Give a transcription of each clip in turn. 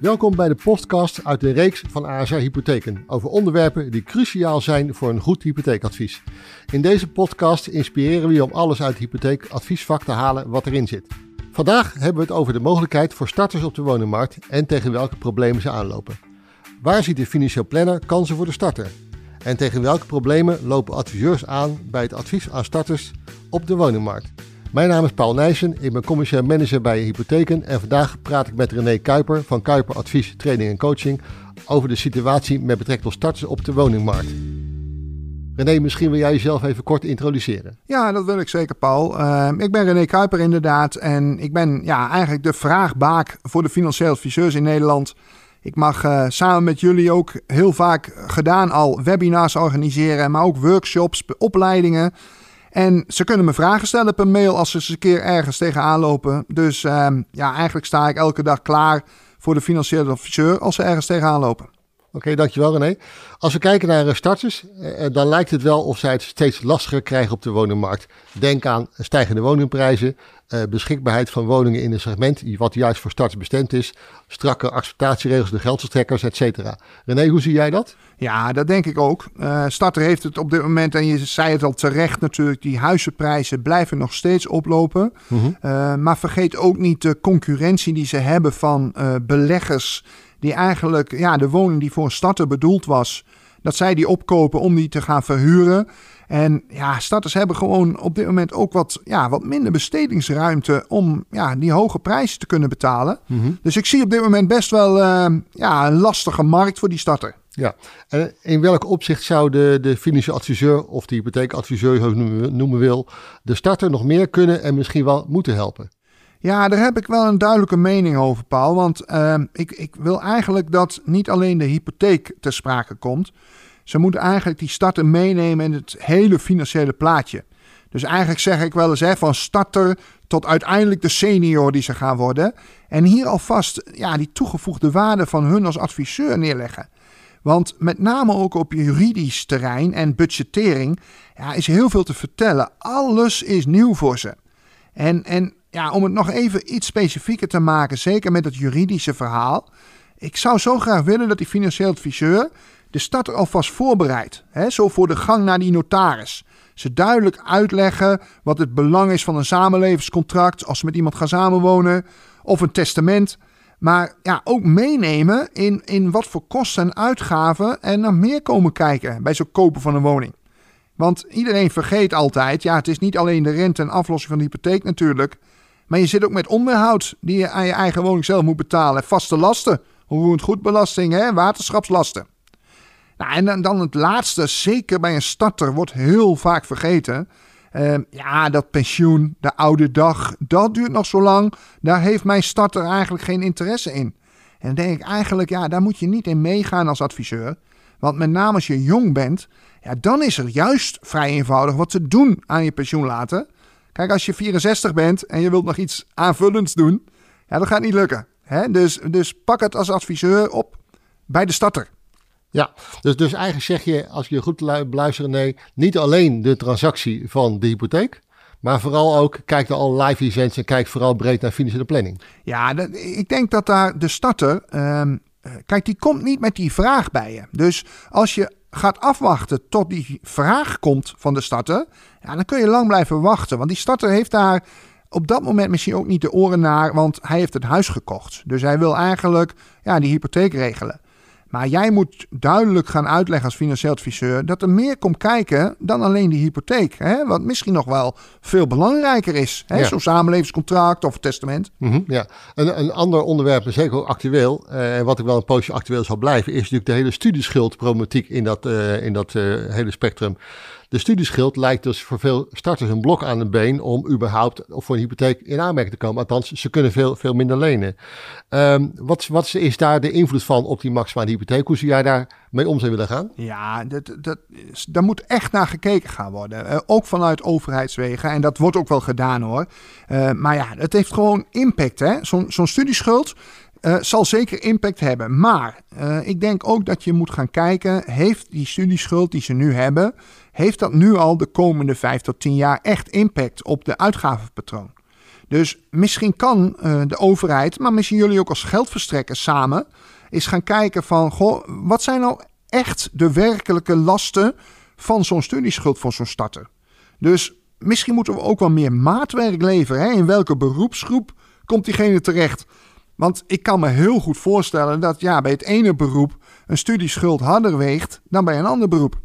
Welkom bij de podcast uit de reeks van ASR Hypotheken over onderwerpen die cruciaal zijn voor een goed hypotheekadvies. In deze podcast inspireren we je om alles uit het hypotheekadviesvak te halen wat erin zit. Vandaag hebben we het over de mogelijkheid voor starters op de woningmarkt en tegen welke problemen ze aanlopen. Waar ziet de financieel planner kansen voor de starter? En tegen welke problemen lopen adviseurs aan bij het advies aan starters op de woningmarkt? Mijn naam is Paul Nijssen, ik ben commercieel manager bij Hypotheken en vandaag praat ik met René Kuiper van Kuiper Advies Training en Coaching over de situatie met betrekking tot starters op de woningmarkt. René, misschien wil jij jezelf even kort introduceren. Ja, dat wil ik zeker, Paul. Ik ben René Kuiper inderdaad en ik ben eigenlijk de vraagbaak voor de financieel adviseurs in Nederland. Ik mag samen met jullie ook heel vaak gedaan al webinars organiseren, maar ook workshops, opleidingen. En ze kunnen me vragen stellen per mail als ze eens een keer ergens tegenaan lopen. Dus eigenlijk sta ik elke dag klaar voor de financiële adviseur als ze ergens tegenaan lopen. Oké, dankjewel René. Als we kijken naar starters, dan lijkt het wel of zij het steeds lastiger krijgen op de woningmarkt. Denk aan stijgende woningprijzen, beschikbaarheid van woningen in een segment wat juist voor starters bestemd is, strakke acceptatieregels, de geldverstrekkers, etc. René, hoe zie jij dat? Ja, dat denk ik ook. Starter heeft het op dit moment, en je zei het al terecht natuurlijk, die huizenprijzen blijven nog steeds oplopen. Maar vergeet ook niet de concurrentie die ze hebben van beleggers die eigenlijk de woning die voor een starter bedoeld was, dat zij die opkopen om die te gaan verhuren. En starters hebben gewoon op dit moment ook wat minder bestedingsruimte om die hoge prijzen te kunnen betalen. Dus ik zie op dit moment best wel een lastige markt voor die starter. Ja, en in welk opzicht zou de financieel adviseur of de hypotheekadviseur, zoals noemen wil, de starter nog meer kunnen en misschien wel moeten helpen? Ja, daar heb ik wel een duidelijke mening over, Paul. Want ik wil eigenlijk dat niet alleen de hypotheek ter sprake komt. Ze moeten eigenlijk die starter meenemen in het hele financiële plaatje. Dus eigenlijk zeg ik wel eens van starter tot uiteindelijk de senior die ze gaan worden. En hier alvast die toegevoegde waarde van hun als adviseur neerleggen. Want met name ook op juridisch terrein en budgettering is heel veel te vertellen. Alles is nieuw voor ze. En om het nog even iets specifieker te maken, zeker met het juridische verhaal. Ik zou zo graag willen dat die financieel adviseur de starter alvast voorbereidt. Zo voor de gang naar die notaris. Ze duidelijk uitleggen wat het belang is van een samenlevingscontract als ze met iemand gaan samenwonen of een testament. Maar ook meenemen in wat voor kosten en uitgaven en naar meer komen kijken bij zo'n kopen van een woning. Want iedereen vergeet altijd, het is niet alleen de rente en aflossing van de hypotheek natuurlijk. Maar je zit ook met onderhoud die je aan je eigen woning zelf moet betalen. Vaste lasten, roerendgoedbelasting, waterschapslasten. En dan het laatste, zeker bij een starter, wordt heel vaak vergeten. Dat pensioen, de oude dag, dat duurt nog zo lang. Daar heeft mijn starter eigenlijk geen interesse in. En dan denk ik eigenlijk, daar moet je niet in meegaan als adviseur. Want met name als je jong bent, dan is er juist vrij eenvoudig wat te doen aan je pensioen later. Kijk, als je 64 bent en je wilt nog iets aanvullends doen, dat gaat niet lukken. Dus pak het als adviseur op bij de starter. Ja, dus eigenlijk zeg je, als je goed beluistert, nee, niet alleen de transactie van de hypotheek, maar vooral ook, kijk naar alle live events en kijk vooral breed naar financiële planning. Ja, ik denk dat daar de starter, die komt niet met die vraag bij je. Dus als je gaat afwachten tot die vraag komt van de starter, dan kun je lang blijven wachten. Want die starter heeft daar op dat moment misschien ook niet de oren naar, want hij heeft het huis gekocht. Dus hij wil eigenlijk die hypotheek regelen. Maar jij moet duidelijk gaan uitleggen als financieel adviseur dat er meer komt kijken dan alleen die hypotheek. Wat misschien nog wel veel belangrijker is. Zo'n samenlevingscontract of testament. Een ander onderwerp, zeker ook actueel, en wat ik wel een poosje actueel zal blijven, is natuurlijk de hele studieschuldproblematiek in dat hele spectrum. De studieschuld lijkt dus voor veel starters een blok aan de been om überhaupt voor een hypotheek in aanmerking te komen. Althans, ze kunnen veel minder lenen. Wat is daar de invloed van op die maximale hypotheek? Hoe zou jij daarmee om zou willen gaan? Ja, daar moet echt naar gekeken gaan worden. Ook vanuit overheidswegen. En dat wordt ook wel gedaan hoor. Maar het heeft gewoon impact. Zo'n studieschuld zal zeker impact hebben. Maar ik denk ook dat je moet gaan kijken, heeft die studieschuld die ze nu hebben, heeft dat nu al de komende 5 tot 10 jaar echt impact op de uitgavenpatroon? Dus misschien kan de overheid, maar misschien jullie ook als geldverstrekkers samen, eens gaan kijken van, goh, wat zijn nou echt de werkelijke lasten van zo'n studieschuld voor zo'n starter? Dus misschien moeten we ook wel meer maatwerk leveren. Hè? In welke beroepsgroep komt diegene terecht? Want ik kan me heel goed voorstellen dat ja, bij het ene beroep een studieschuld harder weegt dan bij een ander beroep.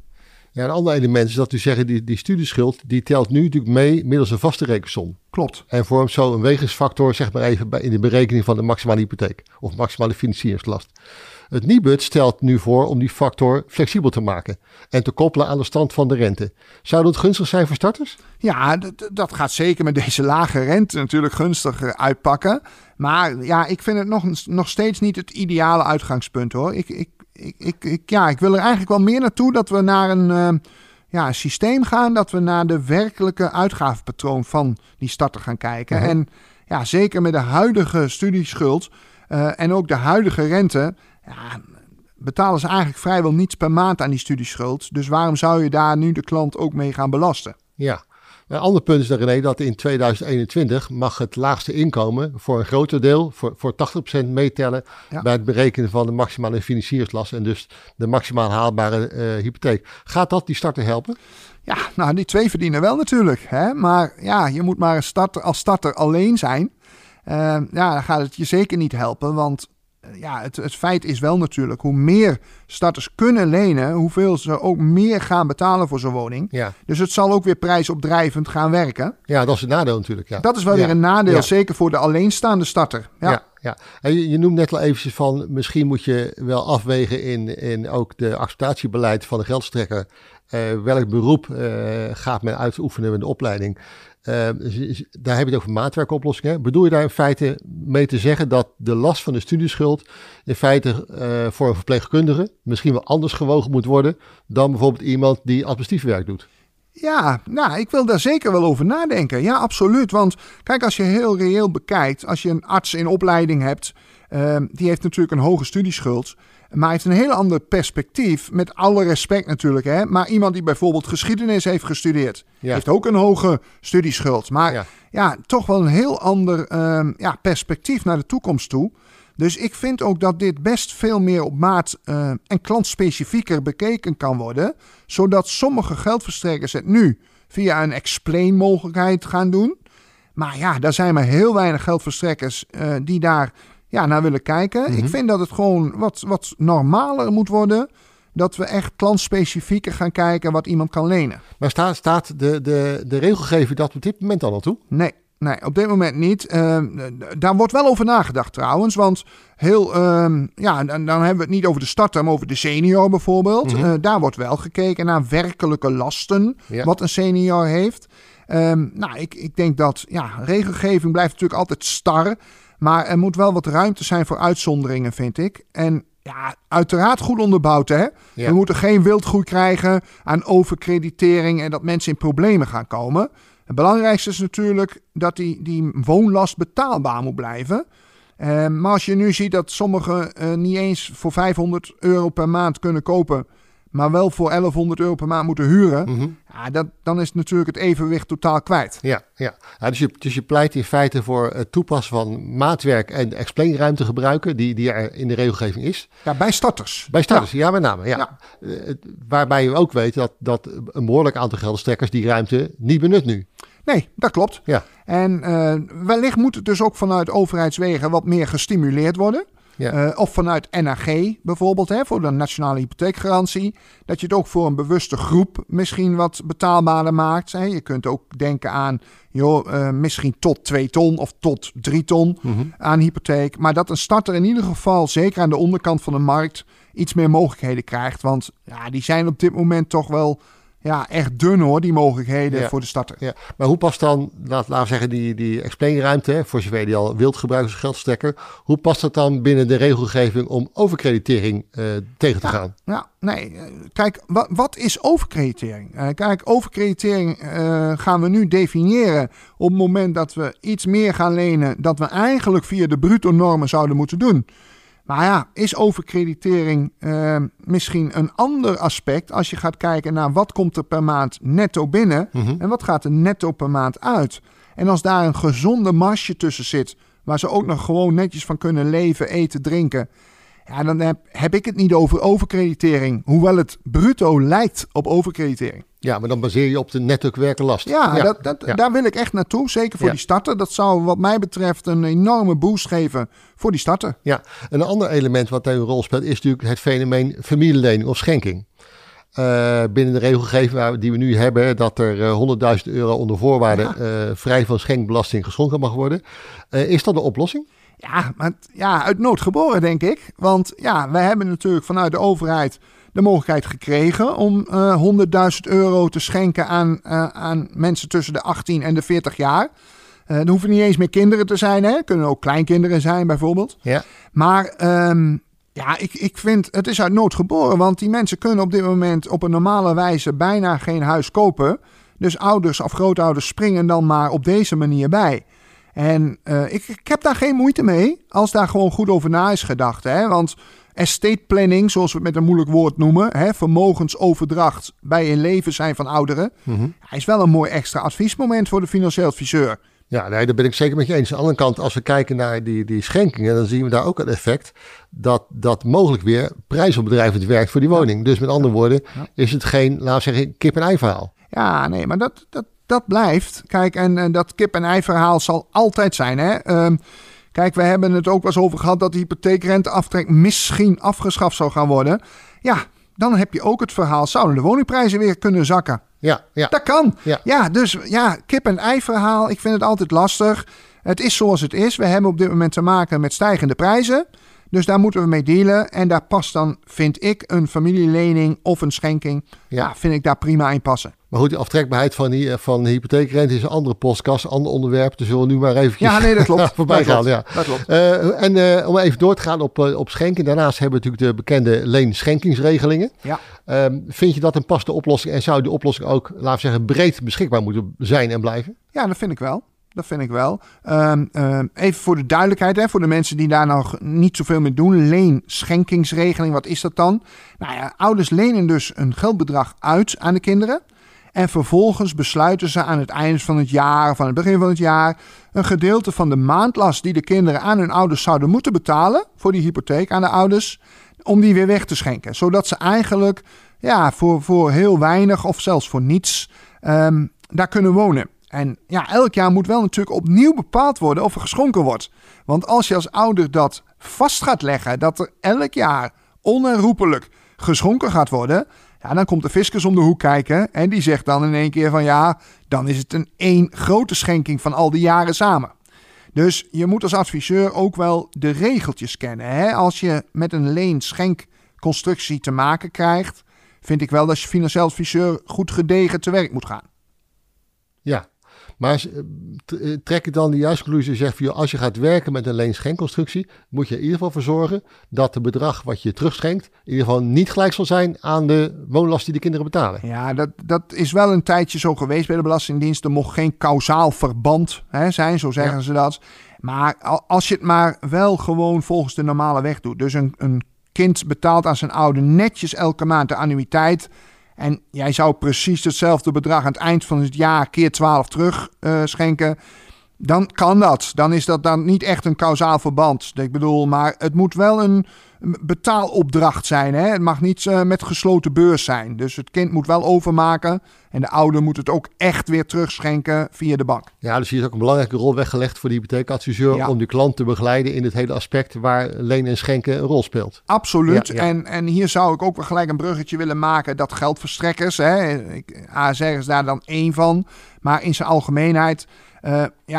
Ja, een ander element is dat u zegt, die studieschuld die telt nu natuurlijk mee middels een vaste rekensom. Klopt. En vormt zo een wegingsfactor, zeg maar even, in de berekening van de maximale hypotheek of maximale financieringslast. Het Nibud stelt nu voor om die factor flexibel te maken en te koppelen aan de stand van de rente. Zou dat gunstig zijn voor starters? Ja, dat gaat zeker met deze lage rente natuurlijk gunstig uitpakken. Maar ja, ik vind het nog steeds niet het ideale uitgangspunt hoor. Ik wil er eigenlijk wel meer naartoe dat we naar een systeem gaan, dat we naar de werkelijke uitgavenpatroon van die starter gaan kijken. Uh-huh. En ja, zeker met de huidige studieschuld en ook de huidige rente, ja, betalen ze eigenlijk vrijwel niets per maand aan die studieschuld. Dus waarom zou je daar nu de klant ook mee gaan belasten? Ja, een ander punt is dan, René, dat in 2021 mag het laagste inkomen voor een groter deel, voor 80% meetellen, ja, bij het berekenen van de maximale financierslast en dus de maximaal haalbare hypotheek. Gaat dat die starter helpen? Ja, nou die twee verdienen wel natuurlijk. Hè? Maar ja, je moet maar als starter alleen zijn. Dan gaat het je zeker niet helpen, want ja, het feit is wel natuurlijk, hoe meer starters kunnen lenen, hoeveel ze ook meer gaan betalen voor zo'n woning. Ja. Dus het zal ook weer prijsopdrijvend gaan werken. Ja, dat is een nadeel natuurlijk. Ja. Dat is wel weer een nadeel, zeker voor de alleenstaande starter. Ja. En je noemt net al eventjes van, misschien moet je wel afwegen in ook de acceptatiebeleid van de geldstrekker. Welk beroep gaat men uitoefenen met de opleiding? Daar heb je het over maatwerkoplossingen. Bedoel je daar in feite mee te zeggen dat de last van de studieschuld in feite voor een verpleegkundige misschien wel anders gewogen moet worden dan bijvoorbeeld iemand die administratief werk doet? Ja, nou, ik wil daar zeker wel over nadenken. Ja, absoluut. Want kijk, als je heel reëel bekijkt, als je een arts in opleiding hebt, die heeft natuurlijk een hoge studieschuld, maar heeft een heel ander perspectief, met alle respect natuurlijk. Hè? Maar iemand die bijvoorbeeld geschiedenis heeft gestudeerd, heeft ook een hoge studieschuld. Maar ja toch wel een heel ander perspectief naar de toekomst toe. Dus ik vind ook dat dit best veel meer op maat en klantspecifieker bekeken kan worden. Zodat sommige geldverstrekkers het nu via een explain mogelijkheid gaan doen. Maar ja, daar zijn maar heel weinig geldverstrekkers die daar naar willen kijken. Mm-hmm. Ik vind dat het gewoon wat normaler moet worden, dat we echt klantspecifieker gaan kijken wat iemand kan lenen. Maar staat de regelgeving dat op dit moment al toe? Nee, op dit moment niet. Daar wordt wel over nagedacht trouwens. Want dan hebben we het niet over de starter, maar over de senior bijvoorbeeld. Mm-hmm. Daar wordt wel gekeken naar werkelijke lasten, wat een senior heeft. Ik denk dat regelgeving blijft natuurlijk altijd star. Maar er moet wel wat ruimte zijn voor uitzonderingen, vind ik. En ja, uiteraard goed onderbouwd, hè? Ja. We moeten geen wildgroei krijgen aan overkreditering en dat mensen in problemen gaan komen. Het belangrijkste is natuurlijk dat die woonlast betaalbaar moet blijven. Maar als je nu ziet dat sommigen niet eens voor €500 per maand kunnen kopen, maar wel voor €1100 per maand moeten huren, mm-hmm, dan is natuurlijk het evenwicht totaal kwijt. Ja, dus je pleit in feite voor het toepassen van maatwerk en explainruimte gebruiken die er in de regelgeving is. Ja, bij starters. Ja, met name. Ja. Waarbij je ook weet dat een behoorlijk aantal geldstrekkers die ruimte niet benut nu. Nee, dat klopt. Ja. En wellicht moet het dus ook vanuit overheidswegen wat meer gestimuleerd worden. Ja. Of vanuit NHG bijvoorbeeld, hè, voor de Nationale Hypotheekgarantie. Dat je het ook voor een bewuste groep misschien wat betaalbaarder maakt. Hè. Je kunt ook denken aan misschien tot 2 ton of tot 3 ton, mm-hmm, aan hypotheek. Maar dat een starter in ieder geval, zeker aan de onderkant van de markt, iets meer mogelijkheden krijgt. Want ja, die zijn op dit moment toch wel echt dun hoor, die mogelijkheden voor de starter. Ja. Maar hoe past dan, laten we zeggen, die explainruimte, voor zover die al wilt gebruiken als geldstrekker, hoe past dat dan binnen de regelgeving om overkreditering tegen te gaan? Ja, nee. Kijk, wat is overkreditering? Overkreditering gaan we nu definiëren op het moment dat we iets meer gaan lenen dat we eigenlijk via de bruto normen zouden moeten doen. Maar ja, is overkreditering misschien een ander aspect als je gaat kijken naar wat komt er per maand netto binnen, mm-hmm, en wat gaat er netto per maand uit? En als daar een gezonde marge tussen zit, waar ze ook nog gewoon netjes van kunnen leven, eten, drinken. Ja, dan heb ik het niet over overkreditering. Hoewel het bruto lijkt op overkreditering. Ja, maar dan baseer je op de netto werkelijke last. Ja, ja. Daar wil ik echt naartoe. Zeker voor die starter. Dat zou wat mij betreft een enorme boost geven voor die starter. Ja, een ander element wat daar een rol speelt is natuurlijk het fenomeen familielening of schenking. Binnen de regelgeving die we nu hebben, dat er €100.000 onder voorwaarden vrij van schenkbelasting geschonken mag worden. Is dat een oplossing? Ja, maar uit nood geboren denk ik. Want ja, wij hebben natuurlijk vanuit de overheid de mogelijkheid gekregen om €100.000 te schenken aan mensen tussen de 18 en de 40 jaar. Er hoeven niet eens meer kinderen te zijn, hè? Kunnen ook kleinkinderen zijn bijvoorbeeld. Ja. Maar ik vind, het is uit nood geboren, want die mensen kunnen op dit moment op een normale wijze bijna geen huis kopen. Dus ouders of grootouders springen dan maar op deze manier bij. En ik heb daar geen moeite mee als daar gewoon goed over na is gedacht. Hè? Want estate planning, zoals we het met een moeilijk woord noemen, hè, vermogensoverdracht bij in leven zijn van ouderen, is wel een mooi extra adviesmoment voor de financieel adviseur. Ja, nee, daar ben ik zeker met je eens. Aan de andere kant, als we kijken naar die schenkingen, dan zien we daar ook het effect dat mogelijk weer prijsopbedrijvend werkt voor die woning. Dus met andere woorden, is het geen, laten we zeggen, kip-en-ei verhaal. Ja, nee, maar dat blijft. Kijk, en dat kip-en-ei verhaal zal altijd zijn. Hè? Kijk, we hebben het ook wel eens over gehad dat de hypotheekrenteaftrek misschien afgeschaft zou gaan worden. Ja, dan heb je ook het verhaal, zouden de woningprijzen weer kunnen zakken? Ja. Dat kan. Ja, dus ja, kip-en-ei verhaal, ik vind het altijd lastig. Het is zoals het is. We hebben op dit moment te maken met stijgende prijzen. Dus daar moeten we mee dealen. En daar past dan, vind ik, een familielening of een schenking. Ja, vind ik daar prima in passen. Maar goed, de aftrekbaarheid van de hypotheekrente is een andere podcast, een ander onderwerp. Dus zullen we nu maar even voorbij gaan. Ja. Dat klopt. En om even door te gaan op schenking. Daarnaast hebben we natuurlijk de bekende leenschenkingsregelingen. Ja. Vind je dat een passende oplossing? En zou die oplossing ook, laten we zeggen, breed beschikbaar moeten zijn en blijven? Ja, dat vind ik wel. Even voor de duidelijkheid, hè, voor de mensen die daar nog niet zoveel mee doen. Leenschenkingsregeling, wat is dat dan? Nou ja, ouders lenen dus een geldbedrag uit aan de kinderen. En vervolgens besluiten ze aan het eind van het jaar of aan het begin van het jaar een gedeelte van de maandlast die de kinderen aan hun ouders zouden moeten betalen voor die hypotheek aan de ouders, om die weer weg te schenken. Zodat ze eigenlijk voor heel weinig of zelfs voor niets daar kunnen wonen. En ja, elk jaar moet wel natuurlijk opnieuw bepaald worden of er geschonken wordt. Want als je als ouder dat vast gaat leggen, dat er elk jaar onherroepelijk geschonken gaat worden, ja, dan komt de fiscus om de hoek kijken en die zegt dan in één keer van ja, dan is het één grote schenking van al die jaren samen. Dus je moet als adviseur ook wel de regeltjes kennen. Hè? Als je met een leen-schenkconstructie te maken krijgt, vind ik wel dat je financieel adviseur goed gedegen te werk moet gaan. Ja. Maar trek ik dan de juiste conclusie en zeg van, als je gaat werken met een leenschenkconstructie, moet je er in ieder geval voor zorgen dat het bedrag wat je terugschenkt in ieder geval niet gelijk zal zijn aan de woonlast die de kinderen betalen. Ja, dat is wel een tijdje zo geweest bij de Belastingdienst. Er mocht geen kausaal verband zijn, zo zeggen ze dat. Maar als je het maar wel gewoon volgens de normale weg doet. Dus een kind betaalt aan zijn ouder netjes elke maand de annuïteit. En jij zou precies hetzelfde bedrag aan het eind van het jaar keer 12 terug schenken. Dan kan dat. Dan is dat dan niet echt een kausaal verband. Ik bedoel, maar het moet wel een betaalopdracht zijn. Hè? Het mag niet met gesloten beurs zijn. Dus het kind moet wel overmaken. En de ouder moet het ook echt weer terugschenken via de bank. Ja, dus hier is ook een belangrijke rol weggelegd voor de hypotheekadviseur. Ja. Om de klant te begeleiden in het hele aspect waar lenen en schenken een rol speelt. Absoluut. Ja, ja. En hier zou ik ook wel gelijk een bruggetje willen maken dat geldverstrekkers, hè, ASR is daar dan één van. Maar in zijn algemeenheid,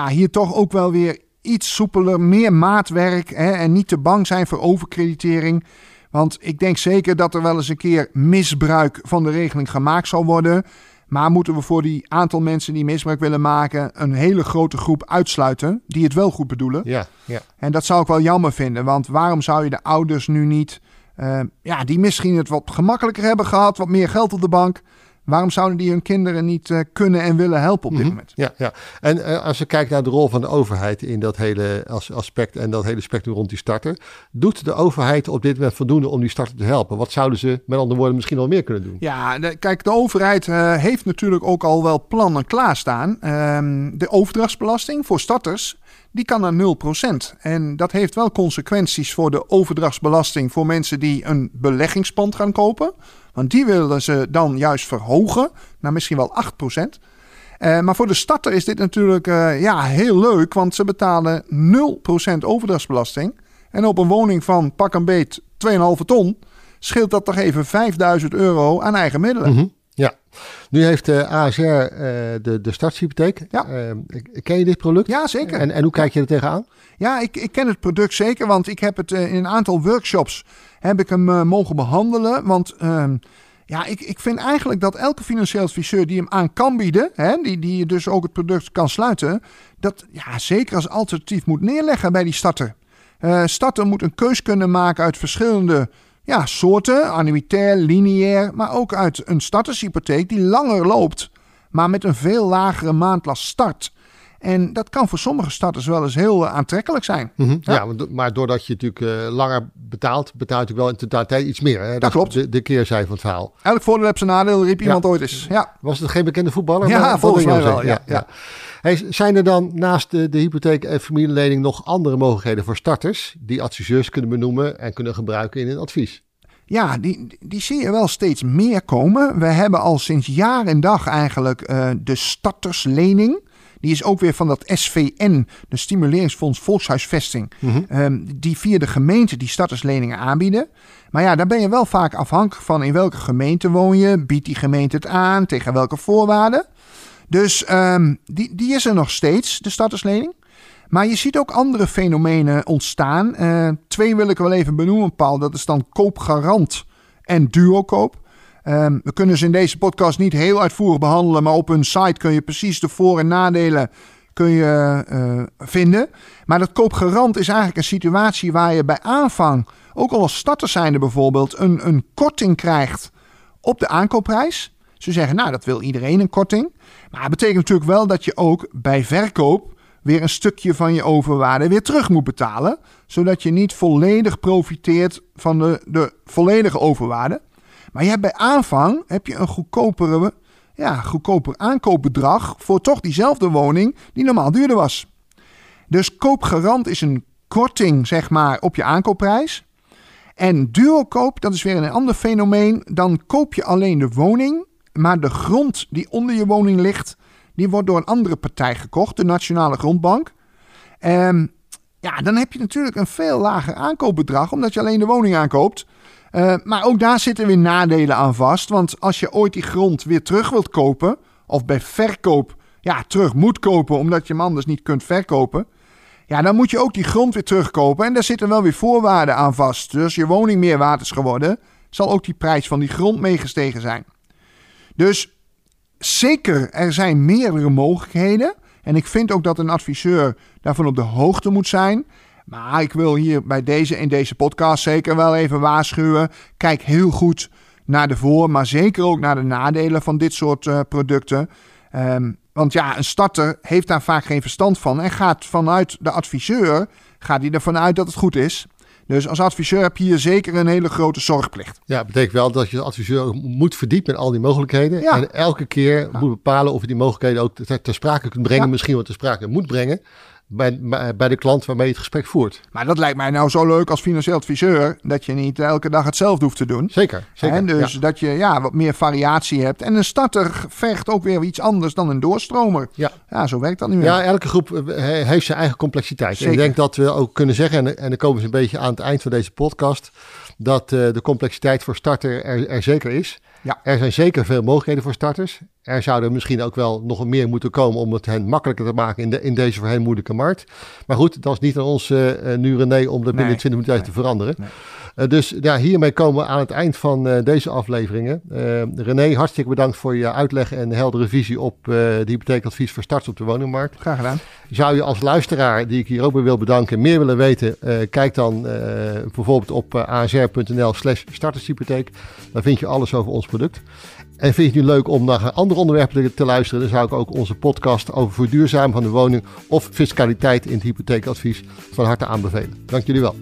hier toch ook wel weer iets soepeler, meer maatwerk, hè, en niet te bang zijn voor overkreditering. Want ik denk zeker dat er wel eens een keer misbruik van de regeling gemaakt zal worden. Maar moeten we voor die aantal mensen die misbruik willen maken een hele grote groep uitsluiten die het wel goed bedoelen? Ja. En dat zou ik wel jammer vinden, want waarom zou je de ouders nu niet, die misschien het wat gemakkelijker hebben gehad, wat meer geld op de bank, Waarom zouden die hun kinderen niet kunnen en willen helpen op dit moment? Ja. En als je kijkt naar de rol van de overheid in dat hele aspect en dat hele spectrum rond die starter. Doet de overheid op dit moment voldoende om die starter te helpen? Wat zouden ze met andere woorden misschien al meer kunnen doen? Ja, kijk, de overheid heeft natuurlijk ook al wel plannen klaarstaan. De overdrachtsbelasting voor starters, die kan naar 0%. En dat heeft wel consequenties voor de overdrachtsbelasting voor mensen die een beleggingspand gaan kopen. Want die willen ze dan juist verhogen naar misschien wel 8%. Maar voor de starter is dit natuurlijk heel leuk, want ze betalen 0% overdrachtsbelasting. En op een woning van pak een beet 2,5 ton scheelt dat toch even €5.000 aan eigen middelen. Mm-hmm. Ja, nu heeft de ASR de starthypotheek. Ja. Ken je dit product? Ja, zeker. En hoe kijk je er tegenaan? Ja, ik ken het product zeker, want ik heb het in een aantal workshops heb ik hem mogen behandelen. Want ik vind eigenlijk dat elke financieel adviseur die hem aan kan bieden, die dus ook het product kan sluiten, dat zeker als alternatief moet neerleggen bij die starter. Starter moet een keus kunnen maken uit verschillende soorten, annuïtair, lineair, maar ook uit een startershypotheek die langer loopt, maar met een veel lagere maandlast start. En dat kan voor sommige starters wel eens heel aantrekkelijk zijn. Mm-hmm. Ja, maar doordat je natuurlijk langer betaalt, betaalt je wel in totaliteit iets meer. Hè? Dat klopt. De keerzijde van het verhaal. Elk voordeel heeft zijn nadeel, riep iemand ooit eens. Ja. Was het geen bekende voetballer? Ja, volgens mij wel. Ja. Hey, zijn er dan naast de hypotheek en familielening nog andere mogelijkheden voor starters die adviseurs kunnen benoemen en kunnen gebruiken in hun advies? Ja, die zie je wel steeds meer komen. We hebben al sinds jaar en dag eigenlijk de starterslening. Die is ook weer van dat SVN, de Stimuleringsfonds Volkshuisvesting. Mm-hmm. Die via de gemeente die startersleningen aanbieden. Maar ja, daar ben je wel vaak afhankelijk van in welke gemeente woon je. Biedt die gemeente het aan? Tegen welke voorwaarden? Dus die is er nog steeds, de starterslening. Maar je ziet ook andere fenomenen ontstaan. Twee wil ik wel even benoemen, Paul. Dat is dan koopgarant en duokoop. We kunnen ze in deze podcast niet heel uitvoerig behandelen, maar op hun site kun je precies de voor- en nadelen vinden. Maar dat koopgarant is eigenlijk een situatie waar je bij aanvang, ook al als starter zijnde bijvoorbeeld, een korting krijgt op de aankoopprijs. Ze zeggen, nou, dat wil iedereen, een korting. Maar dat betekent natuurlijk wel dat je ook bij verkoop weer een stukje van je overwaarde weer terug moet betalen, zodat je niet volledig profiteert van de volledige overwaarde. Maar je hebt bij aanvang een goedkoper aankoopbedrag voor toch diezelfde woning die normaal duurder was. Dus koopgarant is een korting, zeg maar, op je aankoopprijs. En duokoop, dat is weer een ander fenomeen. Dan koop je alleen de woning, maar de grond die onder je woning ligt, die wordt door een andere partij gekocht, de Nationale Grondbank. Dan heb je natuurlijk een veel lager aankoopbedrag, omdat je alleen de woning aankoopt. Maar ook daar zitten weer nadelen aan vast. Want als je ooit die grond weer terug wilt kopen, of bij verkoop terug moet kopen, omdat je hem anders niet kunt verkopen, dan moet je ook die grond weer terugkopen. En daar zitten wel weer voorwaarden aan vast. Dus je woning meer waard is geworden, zal ook die prijs van die grond meegestegen zijn. Dus zeker, er zijn meerdere mogelijkheden. En ik vind ook dat een adviseur daarvan op de hoogte moet zijn. Maar ik wil hier in deze podcast zeker wel even waarschuwen. Kijk heel goed naar de voor, maar zeker ook naar de nadelen van dit soort producten. Want een starter heeft daar vaak geen verstand van en gaat vanuit de adviseur, gaat hij ervan uit dat het goed is. Dus als adviseur heb je hier zeker een hele grote zorgplicht. Ja, dat betekent wel dat je als adviseur moet verdiepen met al die mogelijkheden. Ja. En elke keer moet bepalen of je die mogelijkheden ook ter sprake kunt brengen. Ja. Misschien wat ter sprake moet brengen. Bij de klant waarmee je het gesprek voert. Maar dat lijkt mij nou zo leuk als financieel adviseur, dat je niet elke dag hetzelfde hoeft te doen. Zeker. En dus dat je wat meer variatie hebt. En een starter vergt ook weer iets anders dan een doorstromer. Ja, zo werkt dat nu weer. Ja, elke groep heeft zijn eigen complexiteit. Zeker. En ik denk dat we ook kunnen zeggen, en dan komen we een beetje aan het eind van deze podcast, dat de complexiteit voor starter er zeker is. Ja. Er zijn zeker veel mogelijkheden voor starters. Er zouden misschien ook wel nog meer moeten komen om het hen makkelijker te maken in deze voor hen moeilijke markt. Maar goed, dat is niet aan ons nu, René, om dat binnen 20 minuten te veranderen. Dus ja, hiermee komen we aan het eind van deze afleveringen. René, hartstikke bedankt voor je uitleg en heldere visie op het hypotheekadvies voor starters op de woningmarkt. Graag gedaan. Zou je als luisteraar, die ik hier ook weer wil bedanken, meer willen weten? Kijk dan bijvoorbeeld op asr.nl/startershypotheek. Daar vind je alles over ons product. En vind je het nu leuk om naar andere onderwerpen te luisteren? Dan zou ik ook onze podcast over verduurzamen van de woning of fiscaliteit in het hypotheekadvies van harte aanbevelen. Dank jullie wel.